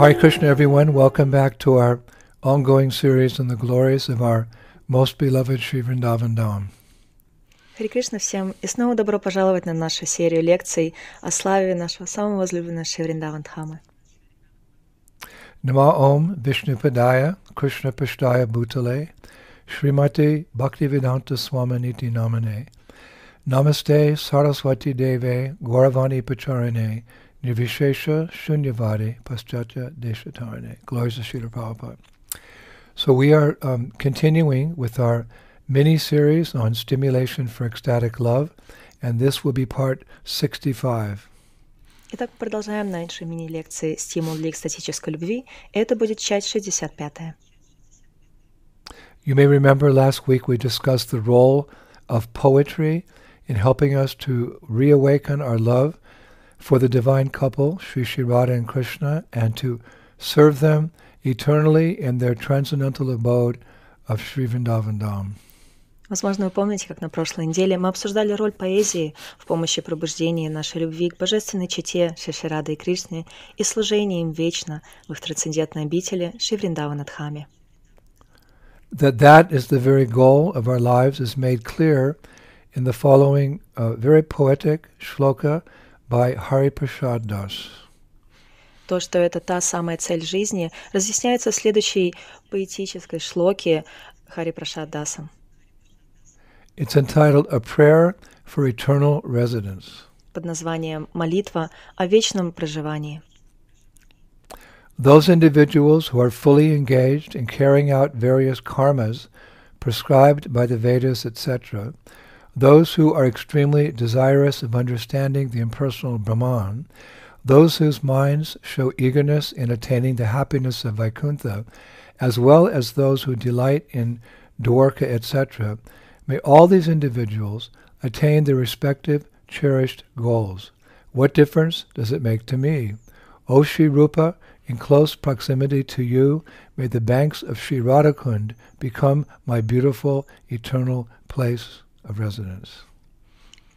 Hare Krishna, everyone. Welcome back to our ongoing series on the glories of our most beloved Sri Vrindavan Dham. Hare Krishna всем, и снова добро пожаловать на нашу серию лекций о славе нашего самого возлюбленного Шри Вриндаван Дхамы. Nama Om Vishnupadaya Krishna Pashtaya Bhutale Srimati Bhaktivedanta Swaminiti Namane Namaste Saraswati Deve Gauravani Pacharane Nirvishesha Shunyavadi Paschatya Deshatarane. Glories to Śrīla Prabhupāda. So we are continuing with our mini-series on stimulation for ecstatic love, and this will be part 65. Итак, продолжаем наши мини-лекции «Стимул для экстатической любви». Это будет часть 65. You may remember last week we discussed the role of poetry in helping us to reawaken our love for the divine couple, Shri Radha and Krishna, and to serve them eternally in their transcendental abode of Sri Vrindavan Dham. Возможно, вы помните, как на прошлой неделе мы обсуждали роль поэзии в помощи пробуждения нашей любви к божественной чете Шри Рады и Кришны и служении им вечно в их трансцендентной обители Шри Вриндавана Дхаме. That is the very goal of our lives is made clear in the following very poetic shloka by Hari Prasad Das. То, что это та самая цель жизни, разъясняется в следующей поэтической шлоке Хари Прасад Даса. It's entitled A Prayer for Eternal Residence. Под названием «Молитва о вечном проживании». Those individuals who are fully engaged in carrying out various karmas prescribed by the Vedas, etc., those who are extremely desirous of understanding the impersonal Brahman, those whose minds show eagerness in attaining the happiness of Vaikuntha, as well as those who delight in Dwarka, etc., may all these individuals attain their respective cherished goals. What difference does it make to me? O Sri Rupa, in close proximity to you, may the banks of Sri Radhakund become my beautiful eternal place of residence.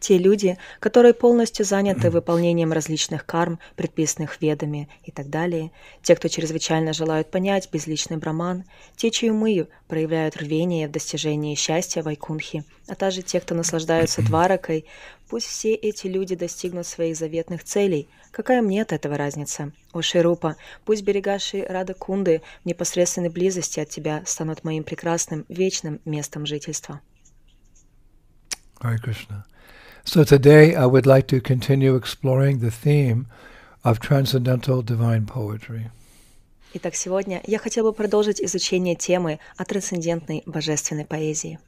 Те люди, которые полностью заняты выполнением различных карм, предписанных ведами и так далее, те, кто чрезвычайно желают понять безличный Браман, те, чьи умы проявляют рвение в достижении счастья Вайкунхи, а также те, кто наслаждаются Дваракой, пусть все эти люди достигнут своих заветных целей. Какая мне от этого разница? О Шри Рупа, пусть берега Шри Радхакунды в непосредственной близости от тебя станут моим прекрасным вечным местом жительства. Hare Krishna. So today I would like to continue exploring the theme of transcendental divine poetry. Итак, сегодня я хотел бы продолжить изучение темы о трансцендентной божественной поэзии.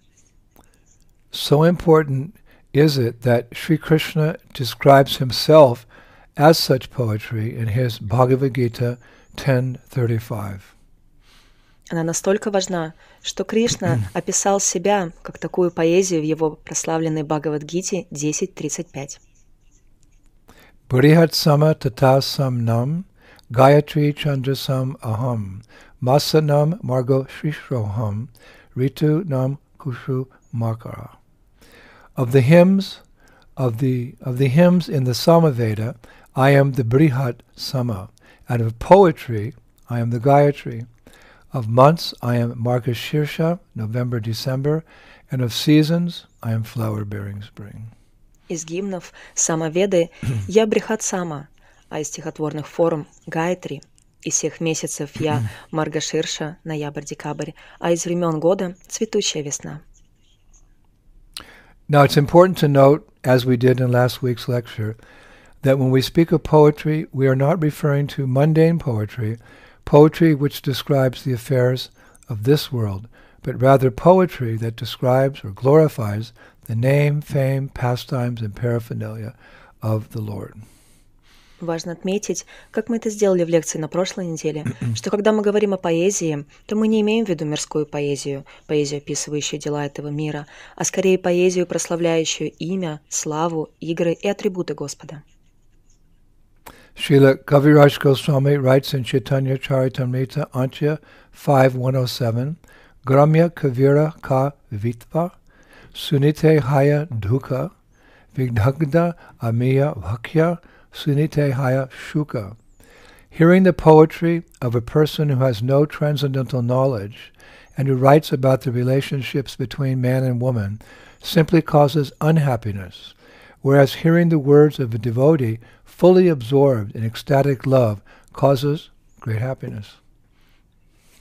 So important is it that Sri Krishna describes himself as such poetry in his Bhagavad-gita 10:35. Она настолько важна, что Кришна описал себя как такую поэзию в его прославленной Бхагавад-гите 10:35. Brihat summa tata sam nam, Gayatri chandrasam aham, masanam margashirsha ritu nam kushu makara. Of the hymns in the Samaveda, I am the Brihat summa, and of poetry, I am the Gayatri. Of months, I am Margashirsha, November, December, and of seasons, I am flower-bearing spring. Из гимнов Самаведы я Брихат Сама, а из стихотворных форм Гайатри. Из всех месяцев я Маргаширша, ноябрь-декабрь, а из времен года цветущая весна. Now it's important to note, as we did in last week's lecture, that when we speak of poetry, we are not referring to mundane poetry, poetry which describes the affairs of this world, but rather poetry that describes or glorifies the name, fame, pastimes and paraphernalia of the Lord. Важно отметить, как мы это сделали в лекции на прошлой неделе, что когда мы говорим о поэзии, то мы не имеем в виду мирскую поэзию, поэзию, описывающую дела этого мира, а скорее поэзию, прославляющую имя, славу, игры и атрибуты Господа. Srila Kaviraj Goswami writes in Chaitanya Charitamrita Antya 5.107, Gramya Kavira Ka Vitva Sunite Haya Dhuka Vignagda Amiya Bhakya Sunite Haya Shuka. Hearing the poetry of a person who has no transcendental knowledge and who writes about the relationships between man and woman simply causes unhappiness, whereas hearing the words of a devotee fully absorbed in ecstatic love causes great happiness.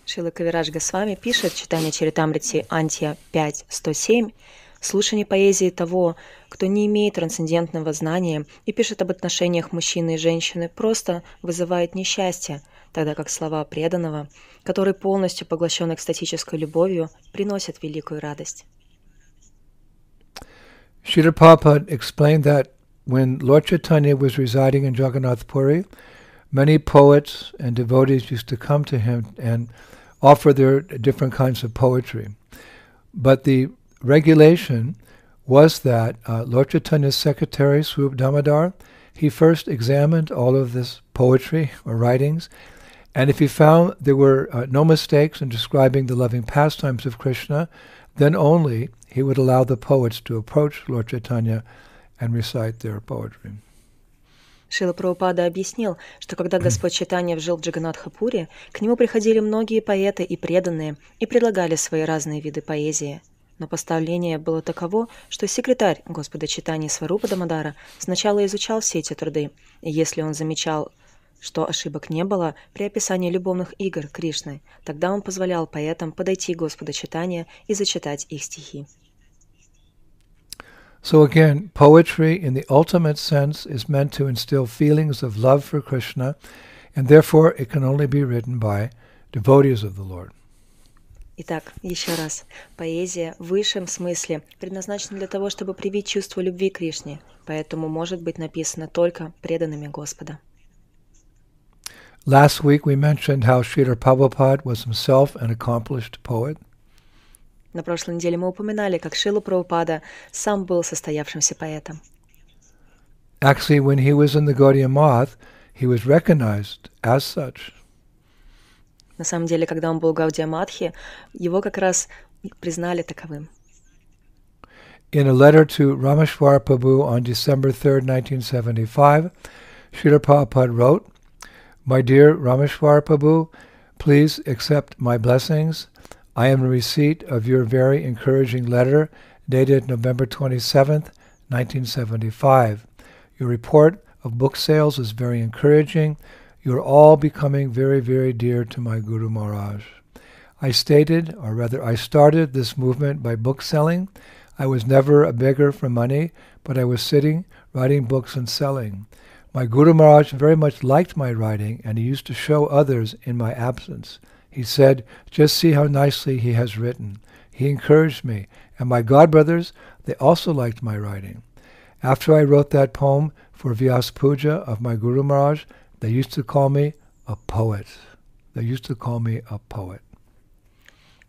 Шрила Кавирадж Госвами пишет в Читании Чаритамрити Антья 5.107 «Слушание поэзии того, кто не имеет трансцендентного знания и пишет об отношениях мужчины и женщины, просто вызывает несчастье, тогда как слова преданного, который полностью поглощен экстатической любовью, приносят великую радость». Srila Prabhupada explained that when Lord Chaitanya was residing in Jagannath Puri, many poets and devotees used to come to him and offer their different kinds of poetry. But the regulation was that Lord Chaitanya's secretary, Swarup Damodar, he first examined all of this poetry or writings, and if he found there were no mistakes in describing the loving pastimes of Krishna, then only he would allow the poets to approach Lord Chaitanya and recite their poetry. Шрила Прабхупада объяснил, что когда Господь Чайтанья жил в Джаганнатхапуре, к нему приходили многие поэты и преданные и предлагали свои разные виды поэзии. Но поставление было таково, что секретарь Господа Чайтаньи Сварупа Дамодара сначала изучал все эти труды, и если он замечал, что ошибок не было при описании любовных игр Кришны, тогда он позволял поэтам подойти к Господу Чайтанье и зачитать их стихи. So again, poetry in the ultimate sense is meant to instill feelings of love for Krishna, and therefore it can only be written by devotees of the Lord. Итак, еще раз. Поэзия в высшем смысле предназначена для того, чтобы привить чувство любви к Кришне, поэтому может быть написана только преданными Господа. Last week we mentioned how Srila Prabhupada was himself an accomplished poet. На прошлой неделе мы упоминали, как Шрила Прабхупада сам был состоявшимся поэтом. Actually, when he was in the Gaudiya Math, he was recognized as such. На самом деле, когда он был в Гаудия Матхе, его как раз признали таковым. In a letter to Rameshvara Prabhu on December 3, 1975, Srila Prabhupada wrote, "My dear Rameshvara Prabhu, please accept my blessings. I am in receipt of your very encouraging letter dated November 27, 1975. Your report of book sales is very encouraging. You're all becoming very, very dear to my Guru Maharaj. I started this movement by book selling. I was never a beggar for money, but I was sitting, writing books and selling. My Guru Maharaj very much liked my writing, and he used to show others in my absence. He said, just see how nicely he has written. He encouraged me, and my godbrothers, they also liked my writing. After I wrote that poem for Vyās Puja of my Guru Maharaj, they used to call me a poet. В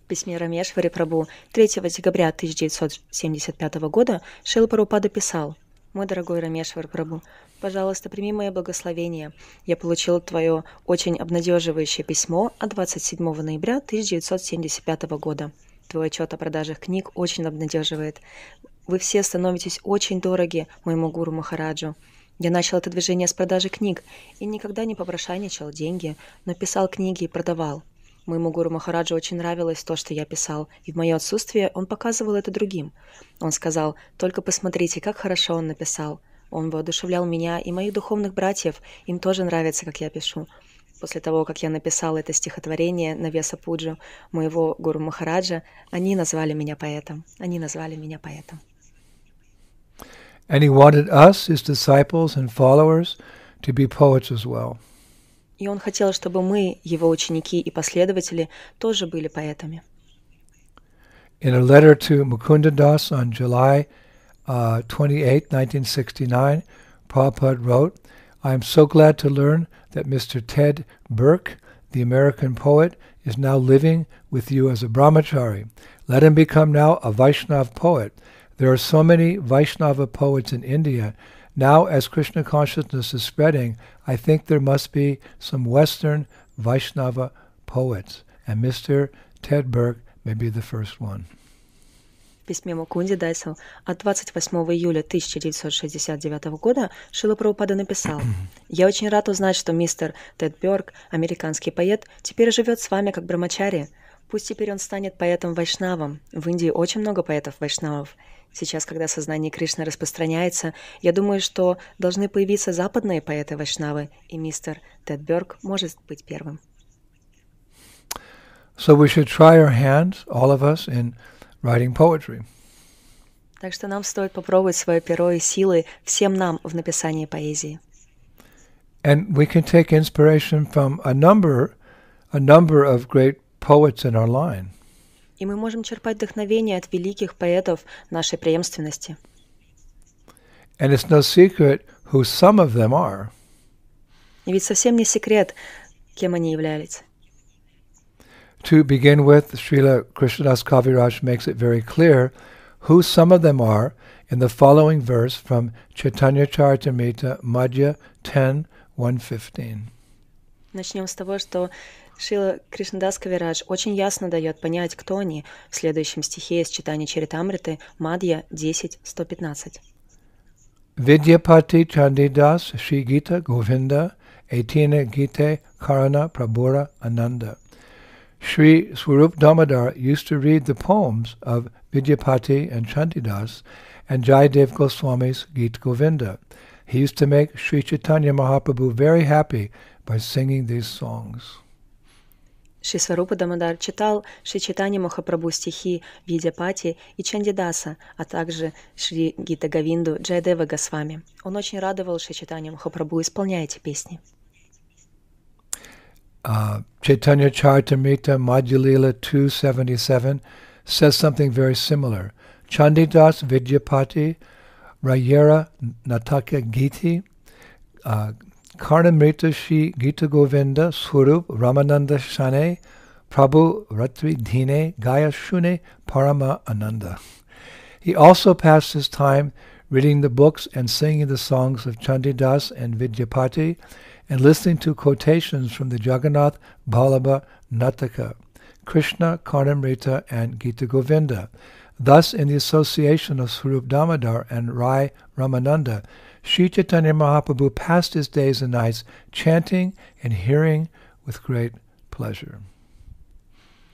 письме Рамешваре Прабху 3 декабря 1975 года Шрила Прабхупада писал, «Мой дорогой Рамешвар Прабху, пожалуйста, прими мое благословение. Я получил твое очень обнадеживающее письмо от 27 ноября 1975 года. Твой отчет о продажах книг очень обнадеживает. Вы все становитесь очень дороги моему Гуру Махараджу. Я начал это движение с продажи книг и никогда не попрошайничал деньги, но писал книги и продавал. Моему Гуру Махараджу очень нравилось то, что я писал, и в мое отсутствие он показывал это другим. Он сказал, только посмотрите, как хорошо он написал. Он воодушевлял меня и моих духовных братьев, им тоже нравится, как я пишу. После того, как я написал это стихотворение на Vyās Puju моего Гуру Махараджа, они назвали меня поэтом. And he wanted us, his disciples and followers, to be poets as well. И он хотел, чтобы мы, его ученики и последователи, тоже были поэтами. In a letter to Mukunda Das on July 28, 1969, Prabhupada wrote, I am so glad to learn that Mr. Ted Burke, the American poet, is now living with you as a brahmachari. Let him become now a Vaishnava poet. There are so many Vaishnava poets in India. Now, as Krishna consciousness is spreading, I think there must be some Western Vaishnava poets, and Mr. Ted Burke may be the first one. В письме Мукунди Дайсам от 28 июля 1969 года Шрила Прабхупада написал: «Я очень рад узнать, что мистер Тед Бёрк, американский поэт, теперь живет с вами как брамачари. Пусть теперь он станет поэтом-вайшнавом. В Индии очень много поэтов-вайшнавов. Сейчас, когда сознание Кришны распространяется, я думаю, что должны появиться западные поэты-вайшнавы, и мистер Тед Бёрк может быть первым». So we should try our hands, all of us, in writing poetry. Так что нам стоит попробовать свое перо и силы всем нам в написании поэзии. And we can take inspiration from a number of great poets in our line. И мы можем черпать вдохновение от великих поэтов нашей преемственности. And it's no secret who some of them are. И ведь совсем не секрет, кем они являлись. To begin with, Srila Krishnadas Kaviraj makes it very clear who some of them are in the following verse from Chaitanya Charitamrita, Madhya 10:115. Начнем с того, что Шрила Кришнадас Кавирадж очень ясно дает понять, кто они, в следующем стихе из Читания Чаритамриты, Мадья 10:115. Vidyapati Chandidas Shri Gita Govinda Etina Gite Karana Prabhura Ananda. Shri Swarup Damodar used to read the poems of Vidyapati and Chandidas and Jayadeva Goswami's Gita Govinda. He used to make Sri Chaitanya Mahaprabhu very happy by singing these songs. Шри Сварупа Дамодар читал Шри Чайтанья Махапрабху стихи Видьяпати и Чандидаса, а также Шри Гита Говинду Джайадева Госвами. Он очень радовал Шри Чайтанья Махапрабху, исполняя эти песни. Chaitanya Charitamrita Madhyalila 277 says something very similar. Chandidas Vidyapati Rayera Nataka Giti Karnamrita Shri Gita Govinda Swarup Ramananda Shane Prabhu Ratri Dhine Gaya Shune Parama Ananda. He also passed his time reading the books and singing the songs of Chandidas and Vidyapati and listening to quotations from the Jagannath Ballabha Nataka, Krishna, Karnamrita, and Gita Govinda. Thus, in the association of Swarup Damodar and Rai Ramananda, Sri Chaitanya Mahaprabhu passed his days and nights chanting and hearing with great pleasure.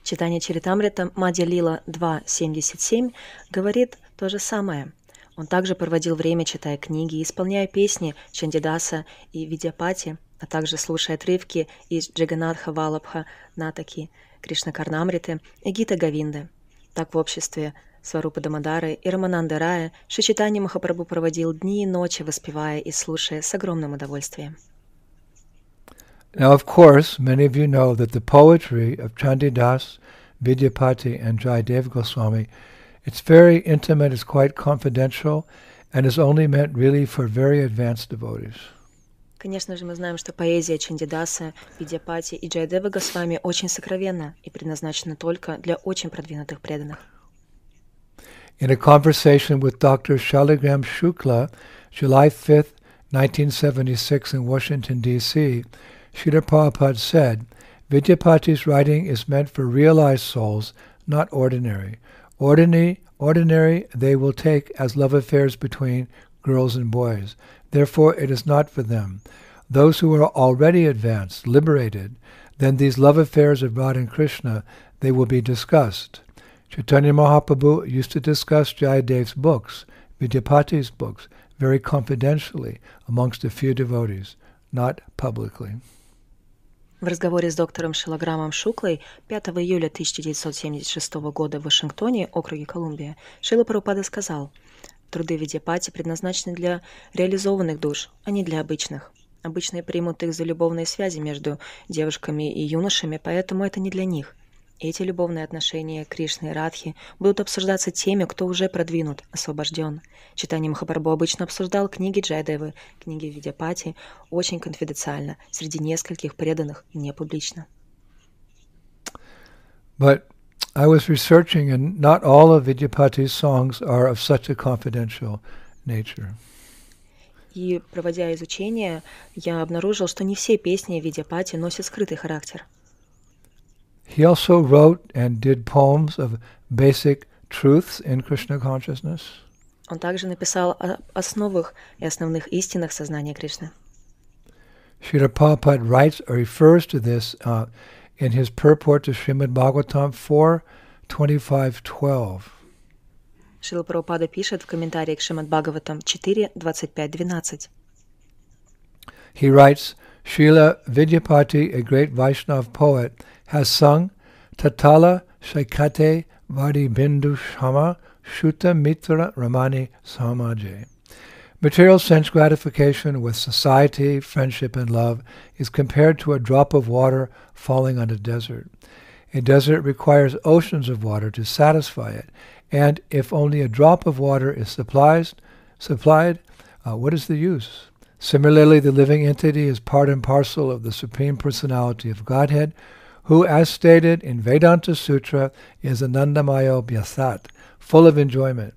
Читание Чаритамрита Мадья Лила 2.77 говорит то же самое. Он также проводил время, читая книги и исполняя песни Чандидаса и Видьяпати, а также слушая отрывки из Джаганатха Валабха Натаки, Кришна Карнамриты и Гита Говинды. Так в обществе Сварупа Дамодары и Рамананды Рая Шри Чайтанья Махапрабху проводил дни и ночи, воспевая и слушая с огромным удовольствием. Now, of course, many of you know that the poetry of Chandidas, Vidyapati and Jayadeva Goswami, it's very intimate, it's quite confidential, and is only meant really for very advanced devotees. Конечно же, мы знаем, что поэзия Чандидаса, Видьяпати и Джайадева Госвами очень сокровенна и предназначена только для очень продвинутых преданных. In a conversation with Dr. Shaligram Shukla, July 5th, 1976 in Washington, D.C., Srila Prabhupada said, Vidyapati's writing is meant for realized souls, not ordinary. Ordinary they will take as love affairs between girls and boys. Therefore, it is not for them. Those who are already advanced, liberated, then these love affairs of Radha and Krishna, they will be discussed. Chaitanya Mahaprabhu used to discuss Jayadeva's books, Vidyapati's books, very confidentially amongst a few devotees, not publicly. В разговоре с доктором Шилаграмом Шуклой 5 июля 1976 года в Вашингтоне, округе Колумбия, Шрила Прабхупада сказал, «Труды Видьяпати предназначены для реализованных душ, а не для обычных. Обычные примут их за любовные связи между девушками и юношами, поэтому это не для них. Эти любовные отношения Кришны и Радхи будут обсуждаться теми, кто уже продвинут, освобожден. Читание Махапрабху обычно обсуждал книги Джайадевы, книги Видьяпати очень конфиденциально, среди нескольких преданных не публично. But I was researching, and not all of Vidyapati's songs are of such a confidential nature. И проводя изучение, я обнаружил, что не все песни Видьяпати носят скрытый характер. He also wrote and did poems of basic truths in Krishna consciousness. Он также написал о основах и основных истинах сознания Кришны. Śrīla Prabhupāda writes or refers to this in his purport to Śrīmad-Bhāgavatam 4:25-12. Шрила Прабхупада пишет в комментарии к Шримад-Бхагаватам 4:25-12. He writes, Srila Vidyapati, a great Vaishnava poet, has sung Tatala Shaikate Vadi Bindu Shama Shuta Mitra Ramani Samaje. Material sense gratification with society, friendship, and love is compared to a drop of water falling on a desert. A desert requires oceans of water to satisfy it, and if only a drop of water is supplied, what is the use? Similarly, the living entity is part and parcel of the Supreme Personality of Godhead, who, as stated in Vedanta Sutra, is Anandamayo Vyasat, full of enjoyment.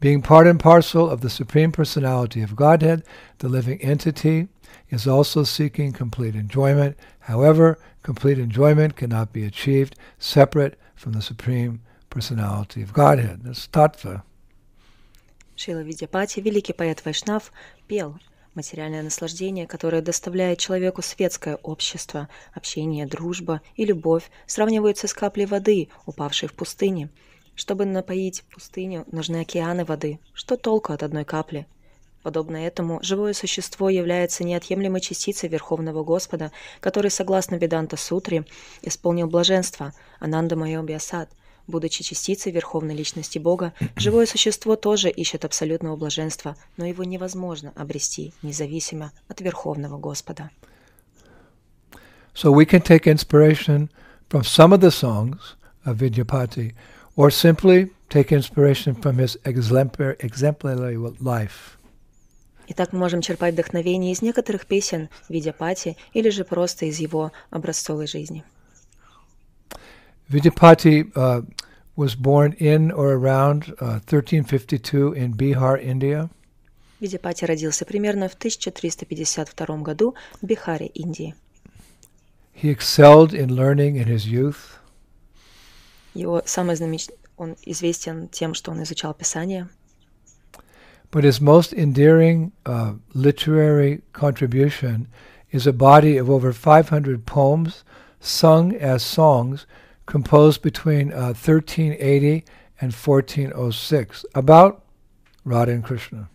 Being part and parcel of the Supreme Personality of Godhead, the living entity is also seeking complete enjoyment. However, complete enjoyment cannot be achieved separate from the Supreme Personality of Godhead. That's Tattva. Шрила Видяпати, великий поэт Вайшнав, пел: материальное наслаждение, которое доставляет человеку светское общество, общение, дружба и любовь, сравниваются с каплей воды, упавшей в пустыне. Чтобы напоить пустыню, нужны океаны воды. Что толку от одной капли? Подобно этому, живое существо является неотъемлемой частицей Верховного Господа, который, согласно Веданта-сутре, исполнил блаженство, Анандамайо Бьясат. Будучи частицей Верховной Личности Бога, живое существо тоже ищет абсолютного блаженства, но его невозможно обрести независимо от Верховного Господа. So we can take inspiration from some of the songs of Vidyapati, or simply take inspiration from his exemplary life. Итак, мы можем черпать вдохновение из некоторых песен Видяпати или же просто из его образцовой жизни. Vidyapati was born in or around 1352 in Bihar, India. Видяпати родился примерно в 1352 году в Бихаре, Индии. He excelled in learning in his youth. Он известен тем, что он изучал Писание. But his most endearing literary contribution is a body of over 500 poems sung as songs composed between 1380 and 1406 about Radha and Krishna.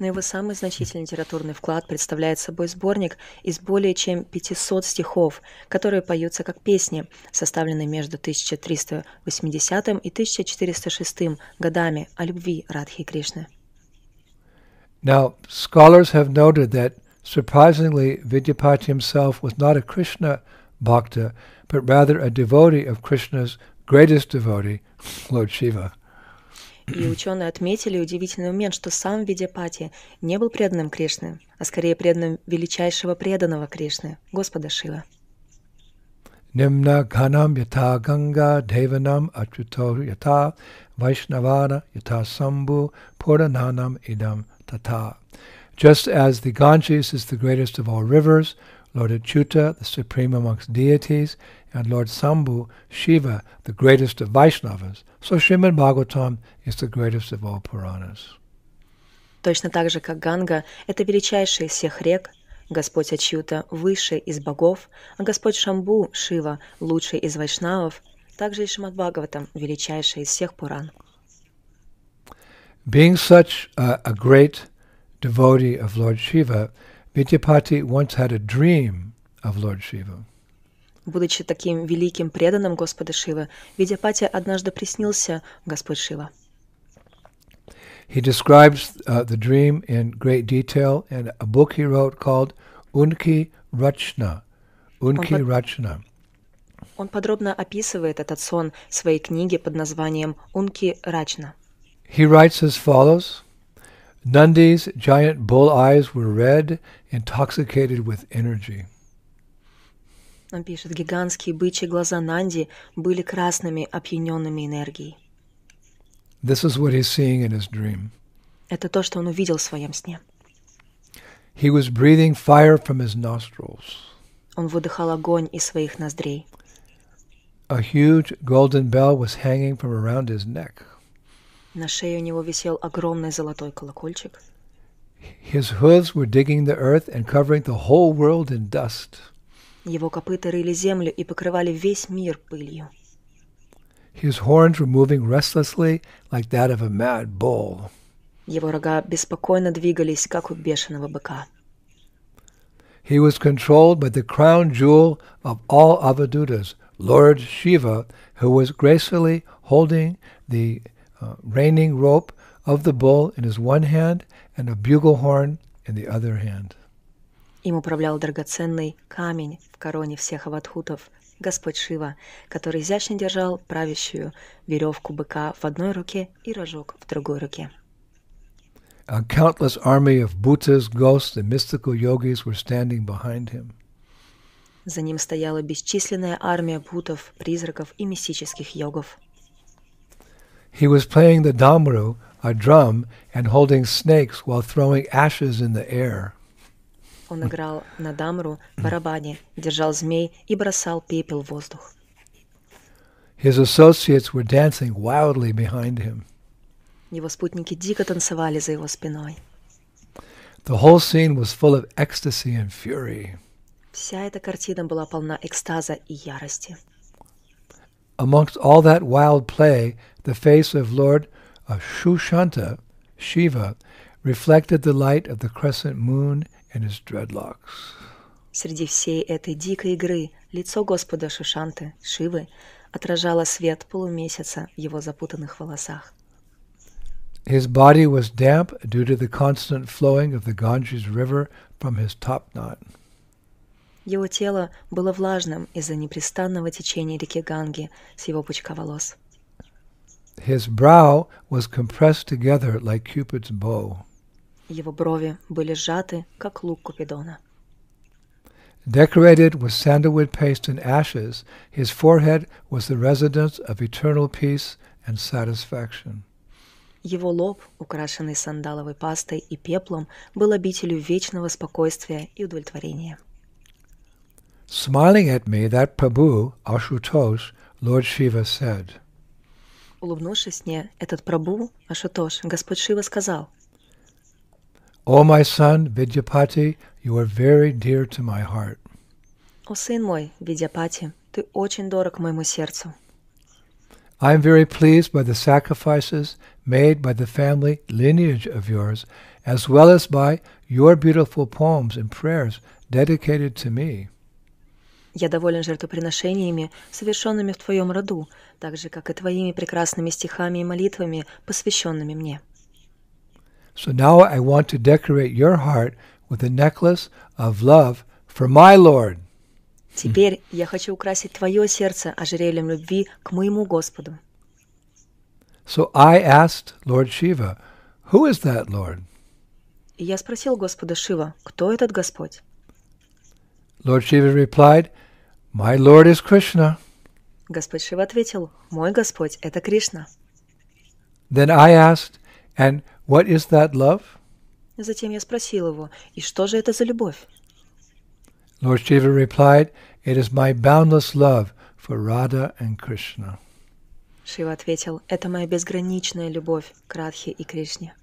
Но его самый значительный литературный вклад представляет собой сборник из более чем 500 стихов, которые поются как песни, составленные между 1380 и 1406 годами о любви Радхи и Кришны. Now, scholars have noted that, surprisingly, Vidyapati himself was not a Krishna bhakta, but rather a devotee of Krishna's greatest devotee, Lord Shiva. И ученые отметили удивительный момент, что сам Видяпати не был преданным Кришны, а скорее преданным величайшего преданного Кришны, Господа Шива. Нимна ганам ята ганга деванам ачуто ята вайшнавана ята самбу порананам идам тата. Just as the Ganges is the greatest of all rivers, Lord Achyuta, the supreme amongst deities, and Lord Sambhu, Shiva, the greatest of Vaishnavas. So Śrīmad-Bhāgavatam is the greatest of all Puranas. Точно так же, как Ганга – это величайший из всех рек, Господь Ачьюта – высший из богов, а Господь Шамбу, Шива – лучший из Вайшнавов, также и Śrīmad-Bhāgavatam – величайший из всех Пуран. Being such a great devotee of Lord Shiva, Vidyapati once had a dream of Lord Shiva. Будучи таким великим преданным Господа Шивы, Видяпати однажды приснился Господь Шива. He describes the dream in great detail in a book he wrote called Unki Rachna. Unki Rachna. Он подробно описывает этот сон в своей книге под названием Unki Rachna. He writes as follows: Nandi's giant bull eyes were red, intoxicated with energy. Он пишет, гигантские бычьи глаза Нанди были красными, опьяненными энергией. This is what he's seeing in his dream. Это то, что он увидел в своем сне. He was breathing fire from his nostrils. Он выдыхал огонь из своих ноздрей. A huge golden bell was hanging from around his neck. На шее у него висел огромный золотой колокольчик. His hooves were digging the earth and covering the whole world in dust. Его копыта рыли землю и покрывали весь мир пылью. His horns were moving restlessly like that of a mad bull. Его рога беспокойно двигались, как у бешеного быка. He was controlled by the crown jewel of all avadutas, Lord Shiva, who was gracefully holding the reining rope of the bull in his one hand and a bugle horn in the other hand. Им управлял драгоценный камень в короне всех аватхутов, Господь Шива, который изящно держал правящую веревку быка в одной руке и рожок в другой руке. A countless army of Buddhas, ghosts, and mystical yogis were standing behind him. За ним стояла бесчисленная армия бутов, призраков и мистических йогов. He was playing the damru, a drum, and holding snakes while throwing ashes in the air. Он играл на дамру, барабане, держал змей и бросал пепел в воздух. His associates were dancing wildly behind him. Его спутники дико танцевали за его спиной. The whole scene was full of ecstasy and fury. Вся эта картина была полна экстаза и ярости. Amongst all that wild play, the face of Lord Shushanta, Shiva, reflected the light of the crescent moon and his dreadlocks. Среди всей этой дикой игры лицо Господа Шушанты, Шивы, отражало свет полумесяца в его запутанных волосах. His body was damp due to the constant flowing of the Ganges River from his top knot. Его тело было влажным из-за непрестанного течения реки Ганги с его пучка волос. His brow was compressed together like Cupid's bow. Его брови были сжаты, как лук Купидона. Decorated with sandalwood paste and ashes, his forehead was the residence of eternal peace and satisfaction. Его лоб, украшенный сандаловой пастой и пеплом, был обителью вечного спокойствия и удовлетворения. Smiling at me, that Prabhu, Ashutosh, Lord Shiva said. Улыбнувшись мне, этот Прабху, Ашутош, Господь Шива сказал. О, my son, Vidyapati, you are very dear to my heart. О, сын мой, Видьяпати, ты очень дорог моему сердцу. I am very pleased by the sacrifices made by the family lineage of yours, as well as by your beautiful poems and prayers dedicated to me. Я доволен жертвоприношениями, совершенными в твоем роду, так же, как и твоими прекрасными стихами и молитвами, посвященными мне. So now I want to decorate your heart with a necklace of love for my Lord. Теперь я хочу украсить твое сердце ожерельем любви к моему Господу. So I asked Lord Shiva, who is that Lord? И я спросил Господа Шива, кто этот Господь? Lord Shiva replied, my Lord is Krishna. Господь Шива ответил, мой Господь, это Кришна. Then I asked, and what is that love? Затем я спросил его, и что же это за любовь? Lord Shiva replied, it is my boundless love for Radha and Krishna. Шива ответил, это моя безграничная любовь к Радхе и Кришне.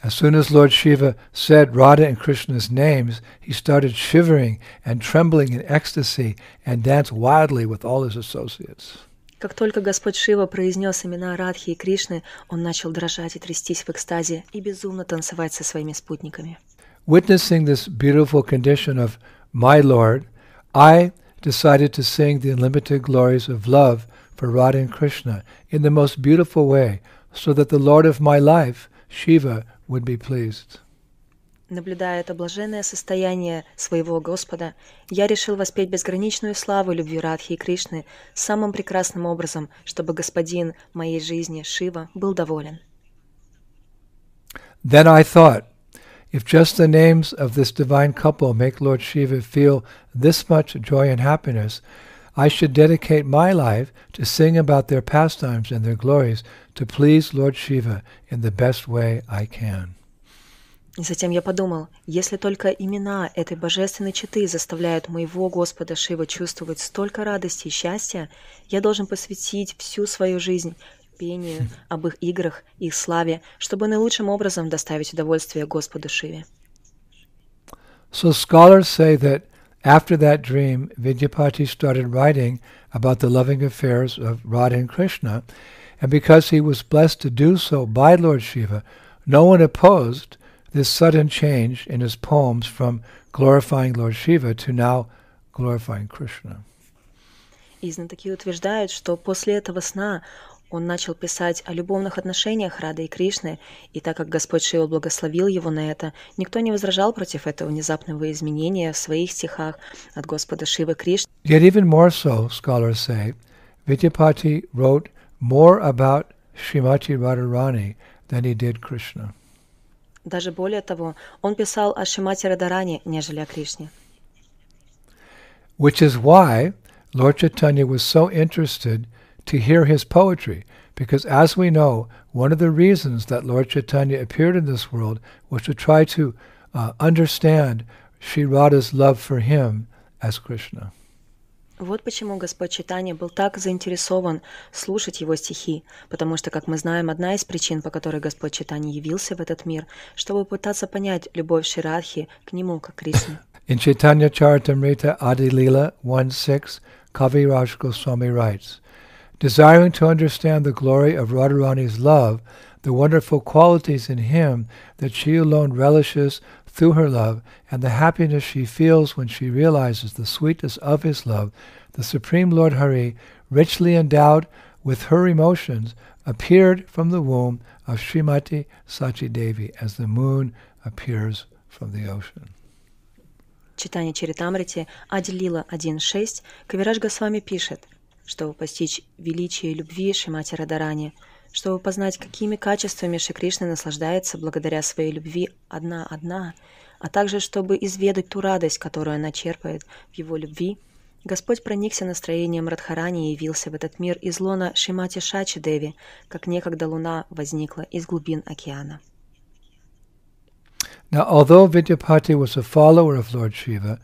As soon as Lord Shiva said Radha and Krishna's names, he started shivering and trembling in ecstasy and danced wildly with all his associates. Как только Господь Шива произнес имена Радхи и Кришны, он начал дрожать и трястись в экстазе и безумно танцевать со своими спутниками. Witnessing this beautiful condition of my Lord, I decided to sing the unlimited glories of love for Radha and Krishna in the most beautiful way, so that the Lord of my life, Shiva, would be pleased. Наблюдая это блаженное состояние своего Господа, я решил воспеть безграничную славу любви Радхи и Кришны самым прекрасным образом, чтобы господин моей жизни, Шива, был доволен. Then I thought, if just the names of this divine couple make Lord Shiva feel this much joy and happiness, I should dedicate my life to sing about their pastimes and their glories to please Lord Shiva in the best way I can. И затем я подумал, если только имена этой божественной четы заставляют моего Господа Шива чувствовать столько радости и счастья, я должен посвятить всю свою жизнь пению об их играх, их славе, чтобы наилучшим образом доставить удовольствие Господу Шиве. So scholars say that after that dream, Vidyapati started writing about the loving affairs of Radha and Krishna, and because he was blessed to do so by Lord Shiva, no one opposed this sudden change in his poems from glorifying Lord Shiva to now glorifying Krishna. И знатоки утверждают, что после этого сна он начал писать о любовных отношениях Рады и Кришны, и так как Господь Шива благословил его на это, никто не возражал против этого внезапного изменения в своих стихах от Господа Шивы Кришны. Yet even more so, scholars say, Vidyapati wrote more about Srimati Radharani than he did Krishna. Даже более того, он писал о Шримати Радхарани, нежели о Кришне. Which is why Lord Chaitanya was so interested to hear his poetry, because as we know, one of the reasons that Lord Chaitanya appeared in this world was to try to understand Shri Radha's love for him as Krishna. Вот почему Господь Чайтанья был так заинтересован слушать его стихи, потому что, как мы знаем, одна из причин, по которой Господь Чайтанья явился в этот мир, чтобы пытаться понять любовь Шри Радхи к нему, как Кришне. In Chaitanya Charitamrita Adilila 1.6, Kaviraj Goswami writes, desiring to understand the glory of Radharani's love, the wonderful qualities in him that she alone relishes through her love, and the happiness she feels when she realizes the sweetness of his love, the Supreme Lord Hari, richly endowed with her emotions, appeared from the womb of Srimati Sachi Devi as the moon appears from the ocean. Читание Чаритамрити Адилила 1.6 Кавирадж Госвами пишет, чтобы постичь величие любви Шримати Радхарани, чтобы познать, какими качествами Шри Кришна наслаждается благодаря своей любви одна, а также чтобы изведать ту радость, которую она черпает в его любви, Господь проникся настроением Радхарани и явился в этот мир из лона Шримати Шачи Деви, как некогда луна возникла из глубин океана. Now, although Vidyapati was a follower of Lord Shiva,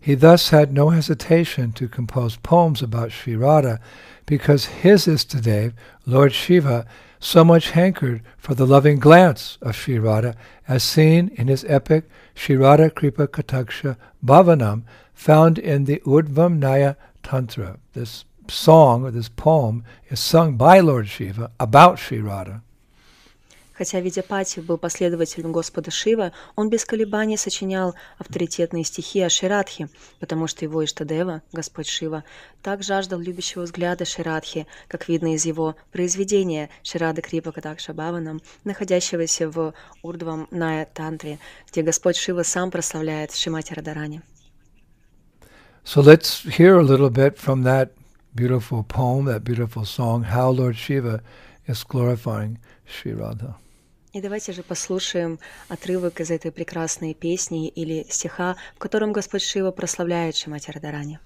he thus had no hesitation to compose poems about Shri Radha, because his is today, Lord Shiva, so much hankered for the loving glance of Shri Radha, as seen in his epic Shri Radha Kripa Kataksha Bhavanam, found in the Udvam Naya Tantra. This song, or this poem, is sung by Lord Shiva about Shri Radha. Хотя Видяпати был последователем Господа Шивы, он без колебаний сочинял авторитетные стихи о Шри Радхе, потому что его Иштадева, Господь Шива, так жаждал любящего взгляда Шри Радхи, как видно из его произведения Шри Рада Крипа Катакша Бхаванам, находящегося в Урдвам Ная Тантре, где Господь Шива сам прославляет Шримати Радхарани. So let's hear a little bit from that beautiful poem, that beautiful song, how Lord Shiva is glorifying Shri Radha. И давайте же послушаем отрывок из этой прекрасной песни или стиха, в котором Господь Шива прославляет Шримати Радхарани.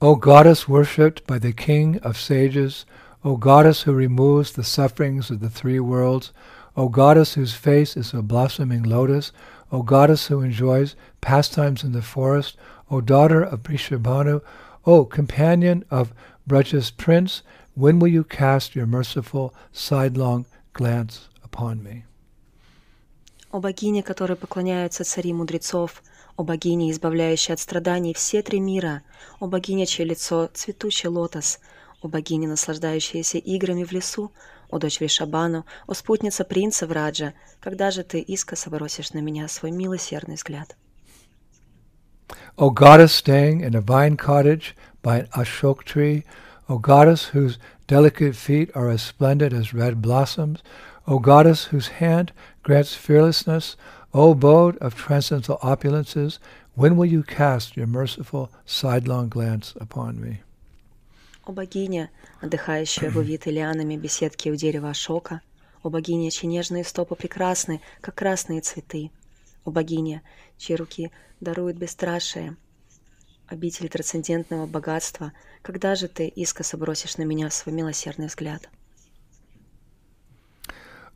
O goddess worshipped by the king of sages, O goddess who removes the sufferings of the three worlds, O goddess whose face is a blossoming lotus, O goddess who enjoys pastimes in the forest, O daughter of Brishabhanu, O companion of Braj's prince, when will you cast your merciful sidelong glance upon me? О богине, которой поклоняются цари мудрецов, о богине, избавляющей от страданий все три мира, о богине, чье лицо цветущий лотос, о богине, наслаждающейся играми в лесу, о дочь Вришабану, о спутница принца Враджа, когда же ты искоса бросишь на меня свой милосердный взгляд? O goddess staying in a vine cottage by an ashok tree, O goddess whose delicate feet are as splendid as red blossoms, O goddess whose hand grants fearlessness, O abode of transcendental opulences, when will you cast your merciful sidelong glance upon me? О богиня, отдыхающая в увитой лианами беседке у дерева Ашока, о богиня, чьи нежные стопы прекрасны, как красные цветы, о богиня, чьи руки даруют бесстрашие, обитель трансцендентного богатства, когда же ты искоса бросишь на меня свой милосердный взгляд?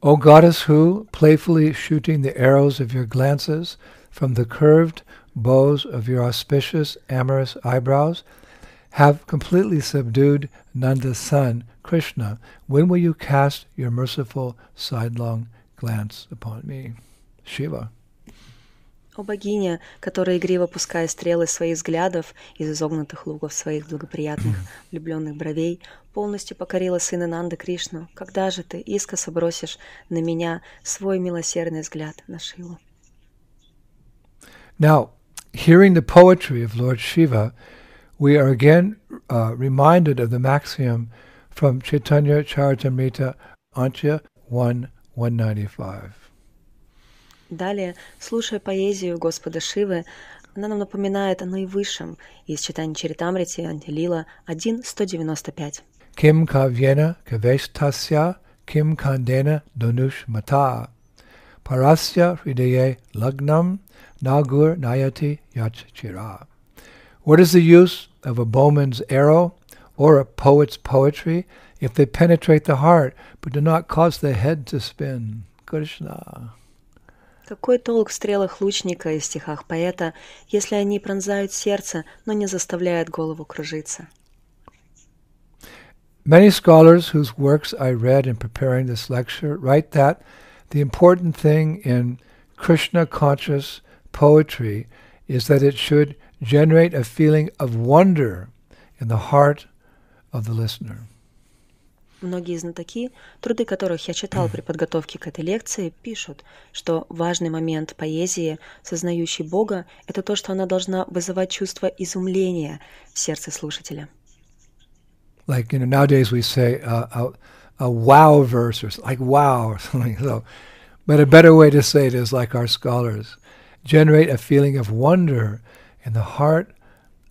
O goddess who, playfully shooting the arrows of your glances from the curved bows of your auspicious, amorous eyebrows, have completely subdued Nanda's son, Krishna, when will you cast your merciful sidelong glance upon me? Shiva. О богиня, которая игриво пуская стрелы своих взглядов из изогнутых луков своих благоприятных влюбленных бровей, полностью покорила сына Нанды Кришну, когда же ты искоса бросишь на меня свой милосердный взгляд на Шилу? Now, hearing the poetry of Lord Shiva, we are again reminded of the maxim from Chaitanya Charitamrita, Antya 1:195. Далее, слушая поэзию Господа Шивы, она нам напоминает о наивысшем из читания Чаритамрити Антилила 1:195. Kim kavyena kavestasya kim kandena donush mata parasya hridaye lagnam nagur nayati yachchira. What is the use of a bowman's arrow or a poet's poetry if they penetrate the heart but do not cause the head to spin? Krishna. Какой толк в стрелах лучника и стихах поэта, если они пронзают сердце, но не заставляют голову кружиться? Many scholars whose works I read in preparing this lecture write that the important thing in Krishna-conscious poetry is that it should generate a feeling of wonder in the heart of the listener. Многие знатоки, труды которых я читал при подготовке к этой лекции, пишут, что важный момент поэзии, сознающей Бога, это то, что она должна вызывать чувство изумления в сердце слушателя. Like, you know, nowadays we say a wow verse or like wow or something. So, but a better way to say it is like our scholars, generate a feeling of wonder in the heart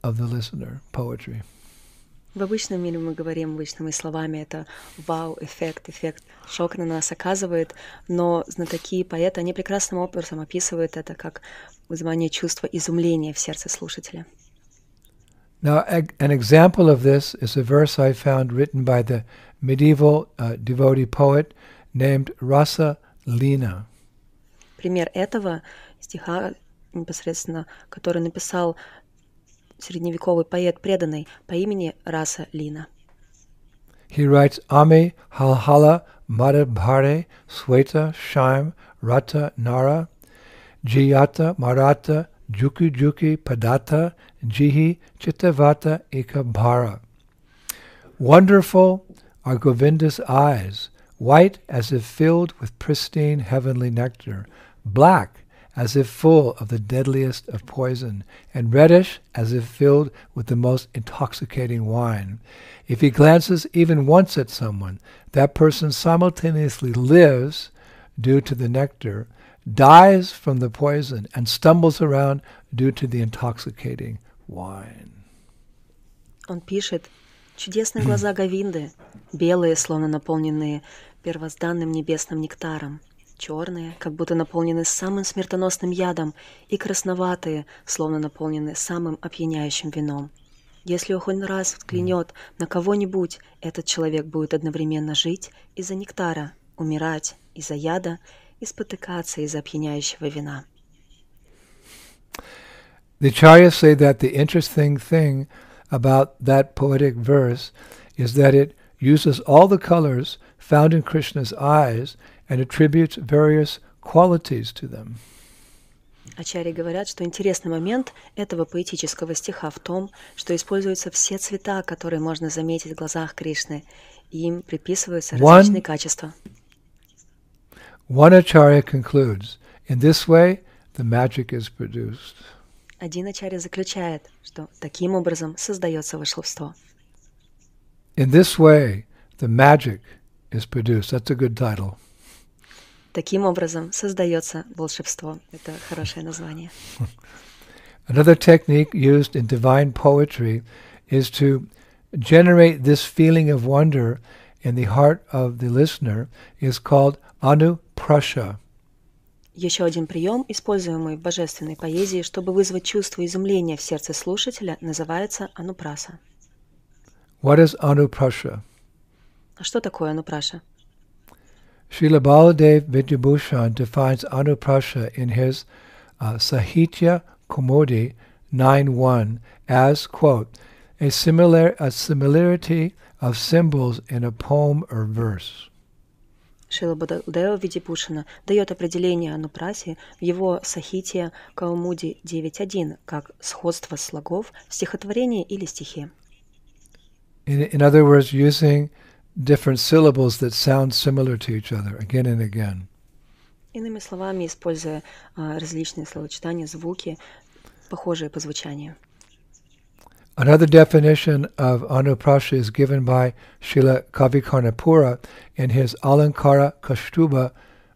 of the listener. Poetry. В обычном мире мы говорим обычными словами, это вау-эффект, эффект шок на нас оказывает, но знатоки и поэты, они прекрасным образом описывают это как вызывание чувства изумления в сердце слушателя. Now, an example of this is a verse I found written by the medieval devotee poet named Rasa Lina. Пример этого стиха непосредственно, который написал средневековый поэт преданный по имени Раса Лина. He writes Ami Halhala Madhabhare Sweta Shaim Rata Nara Jiyata Marata Juki Juki Padata Jihi Chittavata Ikabhara. Wonderful are Govinda's eyes, white as if filled with pristine heavenly nectar, black as if full of the deadliest of poison, and reddish as if filled with the most intoxicating wine. If he glances even once at someone, that person simultaneously lives due to the nectar, dies from the poison, and stumbles around due to the intoxicating wine. Он пишет, чудесные глаза Говинды, белые, словно наполненные первозданным небесным нектаром, черные, как будто наполнены самым смертоносным ядом, и красноватые, словно наполнены самым опьяняющим вином. Если он хоть раз взглянет на кого-нибудь, этот человек будет одновременно жить из-за нектара, умирать из-за яда и спотыкаться из-за опьяняющего вина. The Acharyas say that the interesting thing about that poetic verse is that it uses all the colors found in Krishna's eyes and attributes various qualities to them. Ачарьи говорят, что интересный момент этого поэтического стиха в том, что используются все цвета, которые можно заметить в глазах Кришны, и им приписываются различные качества. One acharya concludes, in this way the magic is produced. Один ачарья заключает, что таким образом создается волшебство. In this way the magic is produced. That's a good title. Таким образом создается волшебство. Это хорошее название. Another technique used in divine poetry is to generate this feeling of wonder in the heart of the listener is called anuprasha. Еще один прием, используемый в божественной поэзии, чтобы вызвать чувство изумления в сердце слушателя, называется анупраса. What is anuprasha? А что такое анупраша? Srila Baladev Vidyabhushan defines Anuprasha in his Sahitya Kumudi 9.1 as, quote, a similarity of symbols in a poem or verse. Шрила Баладева Видипушина дает определение анупрасе в его Сахития Каумуди 9.1 как сходство слогов в стихотворении или стихе. In other words, using different syllables that sound similar to each other again and again. Иными словами, используя различные словосочетания, звуки, похожие по звучанию. Another definition of Anuprasha is given by Śrīla Kavikarnapura in his Alankara Kastuba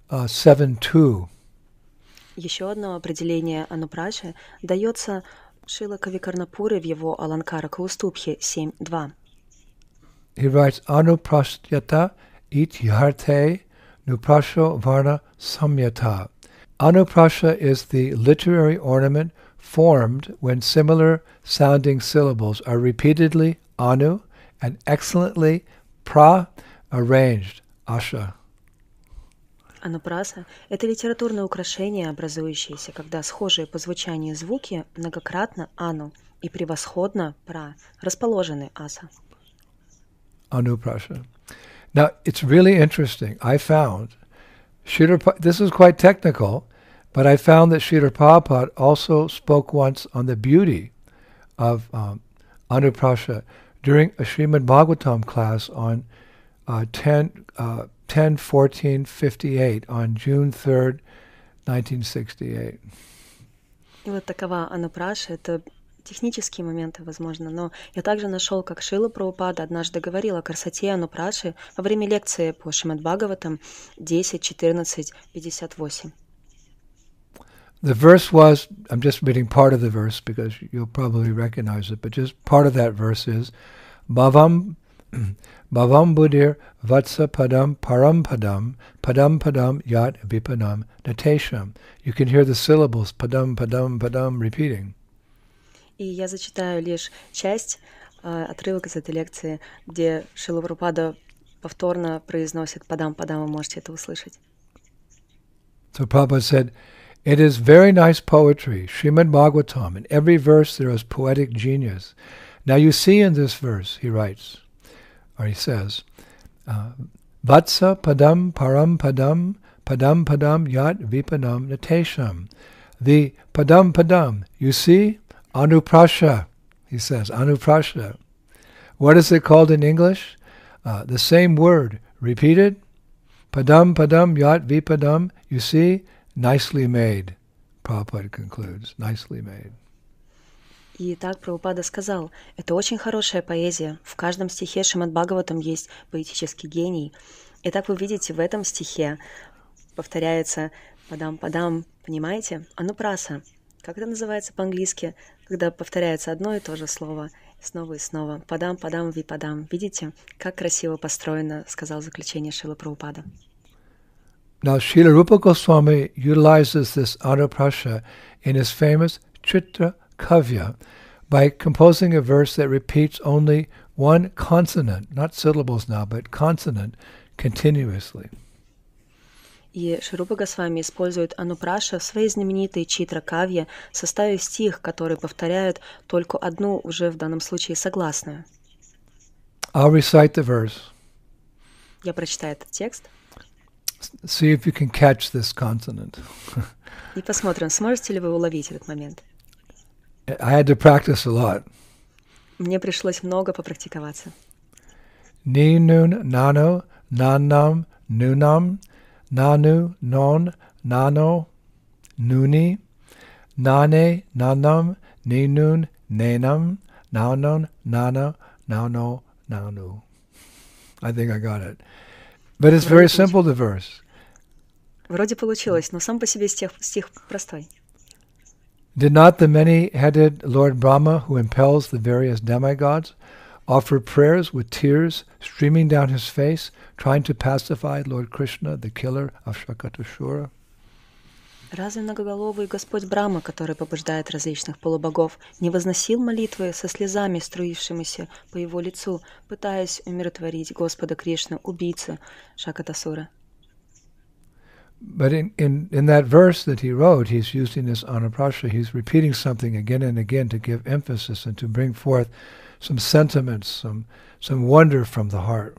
7.2. Еще одно определение Анупраши дается Шрила Кавикарнапуре в его Аланкара Каустубхе 7.2. He writes Anuprashyata ityarte nuprasho varna samyata. Anuprasha is the literary ornament formed when similar-sounding syllables are repeatedly anu and excellently pra-arranged asha. Анупраса – это литературное украшение, образующееся, когда схожие по звучанию звуки многократно ану и превосходно пра расположены аса. Anuprasha. Now, it's really interesting. I found, this is quite technical, but I found that Srila Prabhupada also spoke once on the beauty of Anuprasha during a Śrīmad-Bhāgavatam class on 10-14-58 on June 3rd, 1968. И вот такова Анупраша. Это технические моменты, возможно, но я также нашел, как Шрила Прабхупада однажды говорил о красоте Анупраши во время лекции по Śrīmad-Bhāgavatam 10-14-58. The verse was, I'm just reading part of the verse because you'll probably recognize it, but just part of that verse is Bhavam Buddhir Vatsa Padam Param Padam Padam Padam Yat Vipanam Natesham. You can hear the syllables Padam Padam Padam repeating. И я зачитаю лишь часть, отрывок из этой лекции, где Шрила Прабхупада повторно произносит Падам Падам, вы можете это услышать. So Prabhupada said, it is very nice poetry, Śrīmad-Bhāgavatam. In every verse there is poetic genius. Now you see in this verse, he writes, or he says, Vatsa padam param padam, padam padam yat vipanam natesham. The padam padam, you see, Anuprasha, he says, Anuprasha. What is it called in English? The same word, repeated, padam padam yat vipadam, you see, nicely made, Prabhupada concludes, nicely made. И так Прабхупада сказал, это очень хорошая поэзия, в каждом стихе Śrīmad-Bhāgavatam есть поэтический гений. И так вы видите, в этом стихе повторяется падам-падам, понимаете? Анупраса. Как это называется по-английски, когда повторяется одно и то же слово снова и снова? Падам-падам, випадам. Видите, как красиво построено, сказал заключение Шрила Прабхупада. Now, Srila Rupa Goswami utilizes this Anuprasha in his famous Chitra Kavya by composing a verse that repeats only one consonant, not syllables now, but consonant, continuously. И Шрила Госвами использует Анупраша в своей знаменитой Читра Кавье, составив стих, который повторяет только одну, уже в данном случае согласную. I'll recite the verse. Я прочитаю этот текст. See if you can catch this consonant. И посмотрим, сможете ли вы уловить этот момент. I had to practice a lot. Мне пришлось много попрактиковаться. Ни нун нано нанам нунам нану нон нано нуни нане нанам ни нун ненам нанон нано нано нану. I think I got it. But it's very simple, the verse. Вроде получилось, но сам по себе стих простой. Did not the many-headed Lord Brahma, who impels the various demigods, offer prayers with tears streaming down his face, trying to pacify Lord Krishna, the killer of Shakatasura? Разве многоголовый Господь Брахма, который побеждает различных полубогов, не возносил молитвы со слезами, струившимися по его лицу, пытаясь умиротворить Господа Кришну, убийцу Шакатасура? But in that verse that he wrote, he's using this anaprasha, he's repeating something again and again to give emphasis and to bring forth some sentiments, some wonder from the heart.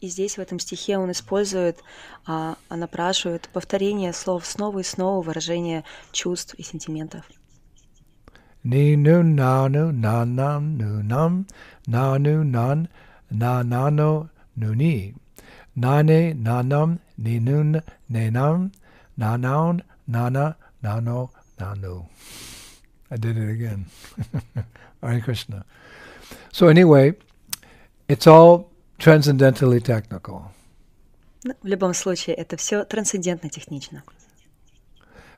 И здесь, в этом стихе, он использует, анапрашивает повторение слов снова и снова, выражение чувств и сентиментов. Ни ну нану нанам нунам нану нан нанано нуни нане нанам нинун ненам нанаун нана нано нану. I did it again. Hare Krishna. So anyway, it's all transcendentally technical. В любом случае, это все трансцендентно технично.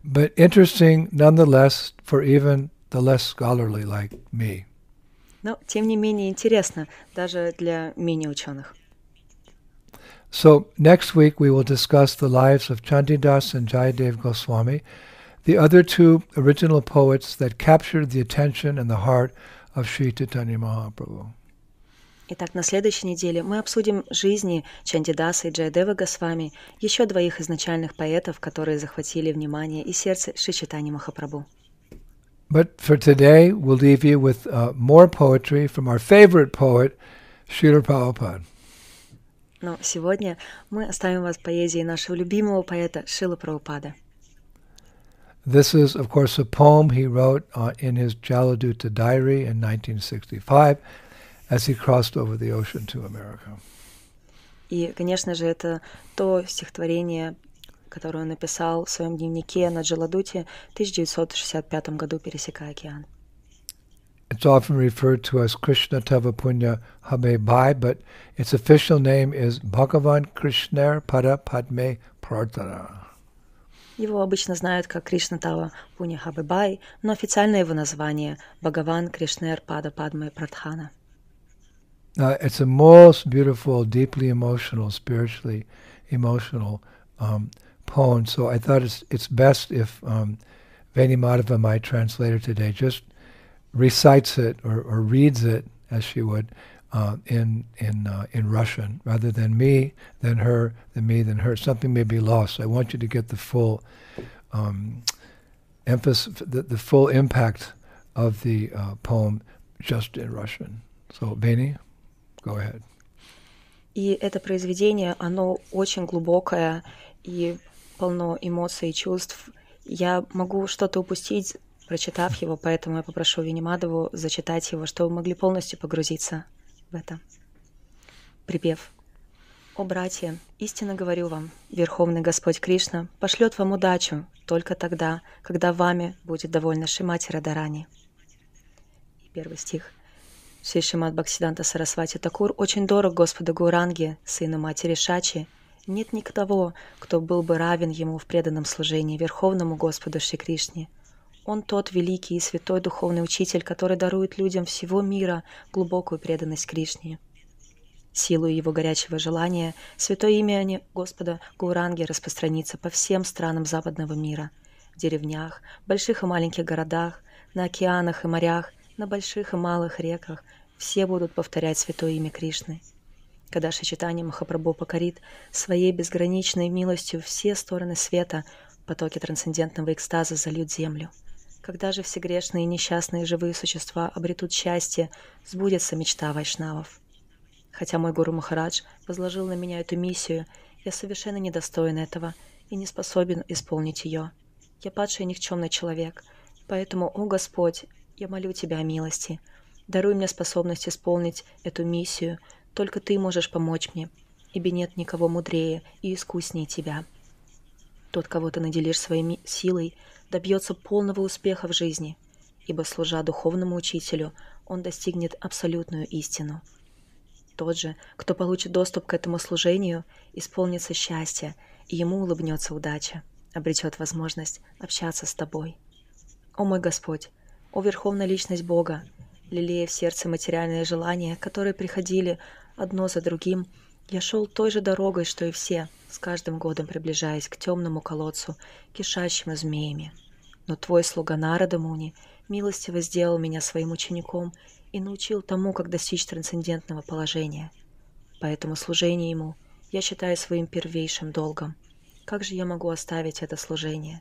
But interesting, nonetheless, for even the less scholarly like me. Но тем не менее интересно даже для менее ученых. So next week we will discuss the lives of Chandidas and Jayadeva Goswami, the other two original poets that captured the attention and the heart of Sri Chaitanya Mahaprabhu. Итак, на следующей неделе мы обсудим жизни Чандидаса и Джайадевы Госвами, еще двоих изначальных поэтов, которые захватили внимание и сердце Шри Чайтаньи Махапрабху. But for today, we'll leave you with more poetry from our favorite poet, Śrīla Prabhupāda. Но сегодня мы оставим вас поэзией нашего любимого поэта Шрилы Прабхупады. This is, of course, a poem he wrote in his Jaladutta diary in 1965, as he crossed over the ocean to America. И, конечно же, это то стихотворение, которое он написал в своем дневнике на Джаладуте в 1965 году, пересекая океан. It's often referred to as Krishna Tava Punya Habe Bhai, but its official name is Bhagavan Krishna Pada Padme Prarthana. Его обычно знают как Кришна Тава Пуня Хабе Бай, но официальное его название Бхагаван Кришнер Пада Падме Пратхана. It's a most beautiful, deeply emotional, spiritually emotional poem. So I thought it's best if Veni Madhava, my translator today, just recites it or reads it as she would in Russian, rather than me, than her, than me, than her. Something may be lost. I want you to get the full emphasis, the full impact of the poem just in Russian. So, Benny, go ahead. И это произведение, оно очень глубокое и полно эмоций и чувств. Я могу что-то упустить, прочитав его, поэтому я попрошу Вени Мадову зачитать его, чтобы вы могли полностью погрузиться в это. Припев. «О, братья, истинно говорю вам, Верховный Господь Кришна пошлет вам удачу только тогда, когда вами будет довольна Шримати Радхарани». И первый стих. «Шри Шримад Бхактисиданта Сарасвати Такур очень дорог Господу Гауранге, сыну матери Шачи. Нет никого, кто был бы равен ему в преданном служении Верховному Господу Шри Кришне. Он тот великий и святой духовный учитель, который дарует людям всего мира глубокую преданность Кришне. Силу его горячего желания святое имя Господа Гауранги распространится по всем странам западного мира, в деревнях, больших и маленьких городах, на океанах и морях, на больших и малых реках. Все будут повторять святое имя Кришны. Когда Шри Чайтанья Махапрабху покорит своей безграничной милостью все стороны света, потоки трансцендентного экстаза зальют землю. Когда же все грешные и несчастные живые существа обретут счастье, сбудется мечта вайшнавов. Хотя мой Гуру Махарадж возложил на меня эту миссию, я совершенно недостоин этого и не способен исполнить ее. Я падший и никчемный человек, поэтому, о Господь, я молю Тебя о милости. Даруй мне способность исполнить эту миссию, только Ты можешь помочь мне, ибо нет никого мудрее и искуснее Тебя. Тот, кого Ты наделишь своей силой, добьется полного успеха в жизни, ибо, служа духовному учителю, он достигнет абсолютную истину. Тот же, кто получит доступ к этому служению, исполнится счастье, и ему улыбнется удача, обретет возможность общаться с Тобой. О мой Господь, о Верховная Личность Бога, лелея в сердце материальные желания, которые приходили одно за другим, я шел той же дорогой, что и все, с каждым годом приближаясь к темному колодцу, кишащему змеями. Но твой слуга Нарада Муни милостиво сделал меня своим учеником и научил тому, как достичь трансцендентного положения. Поэтому служение ему я считаю своим первейшим долгом, Как же я могу оставить это служение?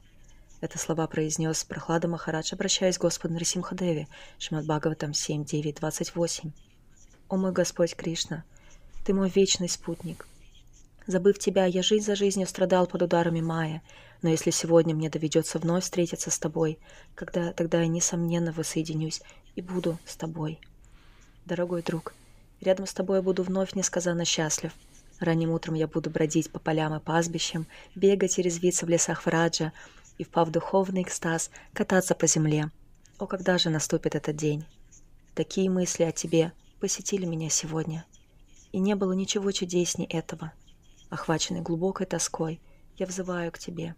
Это слова произнес Прохлада Махарадж, обращаясь к Господу Нарисимхадеве, Шримад-Бхагаватам 7.9.28. «О мой Господь Кришна, Ты мой вечный спутник. Забыв Тебя, я жизнь за жизнью страдал под ударами Майя, но если сегодня мне доведется вновь встретиться с Тобой, тогда я, несомненно, воссоединюсь и буду с Тобой. Дорогой друг, рядом с Тобой я буду вновь несказанно счастлив. Ранним утром я буду бродить по полям и пастбищам, бегать и резвиться в лесах Враджа, и, впав в духовный экстаз, кататься по земле. О, когда же наступит этот день? Такие мысли о тебе посетили меня сегодня. И не было ничего чудесней этого. Охваченный глубокой тоской, я взываю к тебе.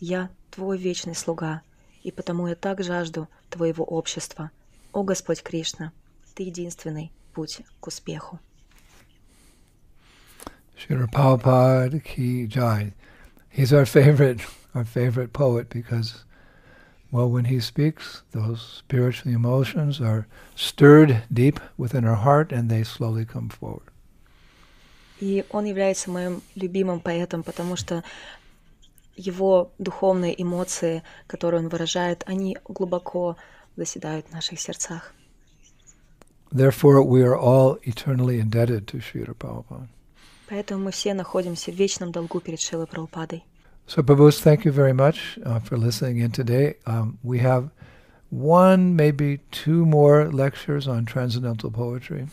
Я твой вечный слуга, и потому я так жажду твоего общества. О, Господь Кришна, ты единственный путь к успеху». Śrīla Prabhupāda ki jai. He's our favorite poet because, well, when he speaks, those spiritual emotions are stirred deep within our heart and they slowly come forward. И он является моим любимым поэтом, потому что его духовные эмоции, которые он выражает, они глубоко заседают в наших сердцах. Therefore, we are all eternally indebted to Śrīla Prabhupāda. Поэтому мы все находимся в вечном долгу перед Шрилой Прабхупадой. So, Prabhus, thank you very much for listening in today. We have one, maybe two more lectures on transcendental poetry.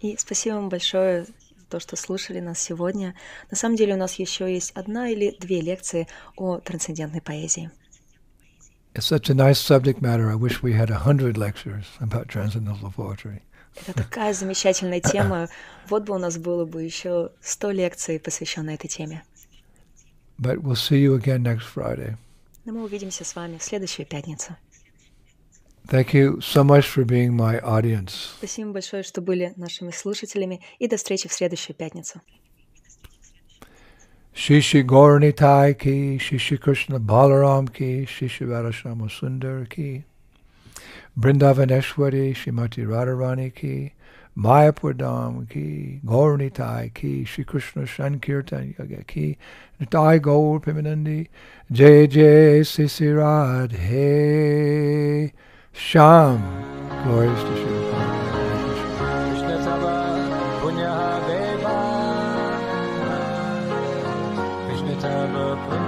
И спасибо вам большое за то, что слушали нас сегодня. На самом деле у нас еще есть одна или две лекции о трансцендентной поэзии. It's such a nice subject matter. I wish we had 100 lectures about transcendental poetry. Это такая замечательная тема. Вот бы у нас было бы еще 100 лекций, посвященных этой теме. But we'll see you again next Friday. Но мы увидимся с вами в следующую пятницу. Thank you so much for being my audience. Спасибо большое, что были нашими слушателями, и до встречи в следующую пятницу. Shri Shri Gauranitai ki, Shri Shri Krishna Balaram ki, Shri Shri Radhashama Sundar ki. Vrindavaneshwari Shrimati Radharani ki, Mayapurdam ki, Gauranitai ki, Shri Krishna Shankirtan Yaga ki, Nitai Gaur Pimanandi, Jai Jai Sisi Radhe Sham. Glories to Shri Radha. Krishna Tava Punyaha Deva, Krishna Tava Punyaha Deva.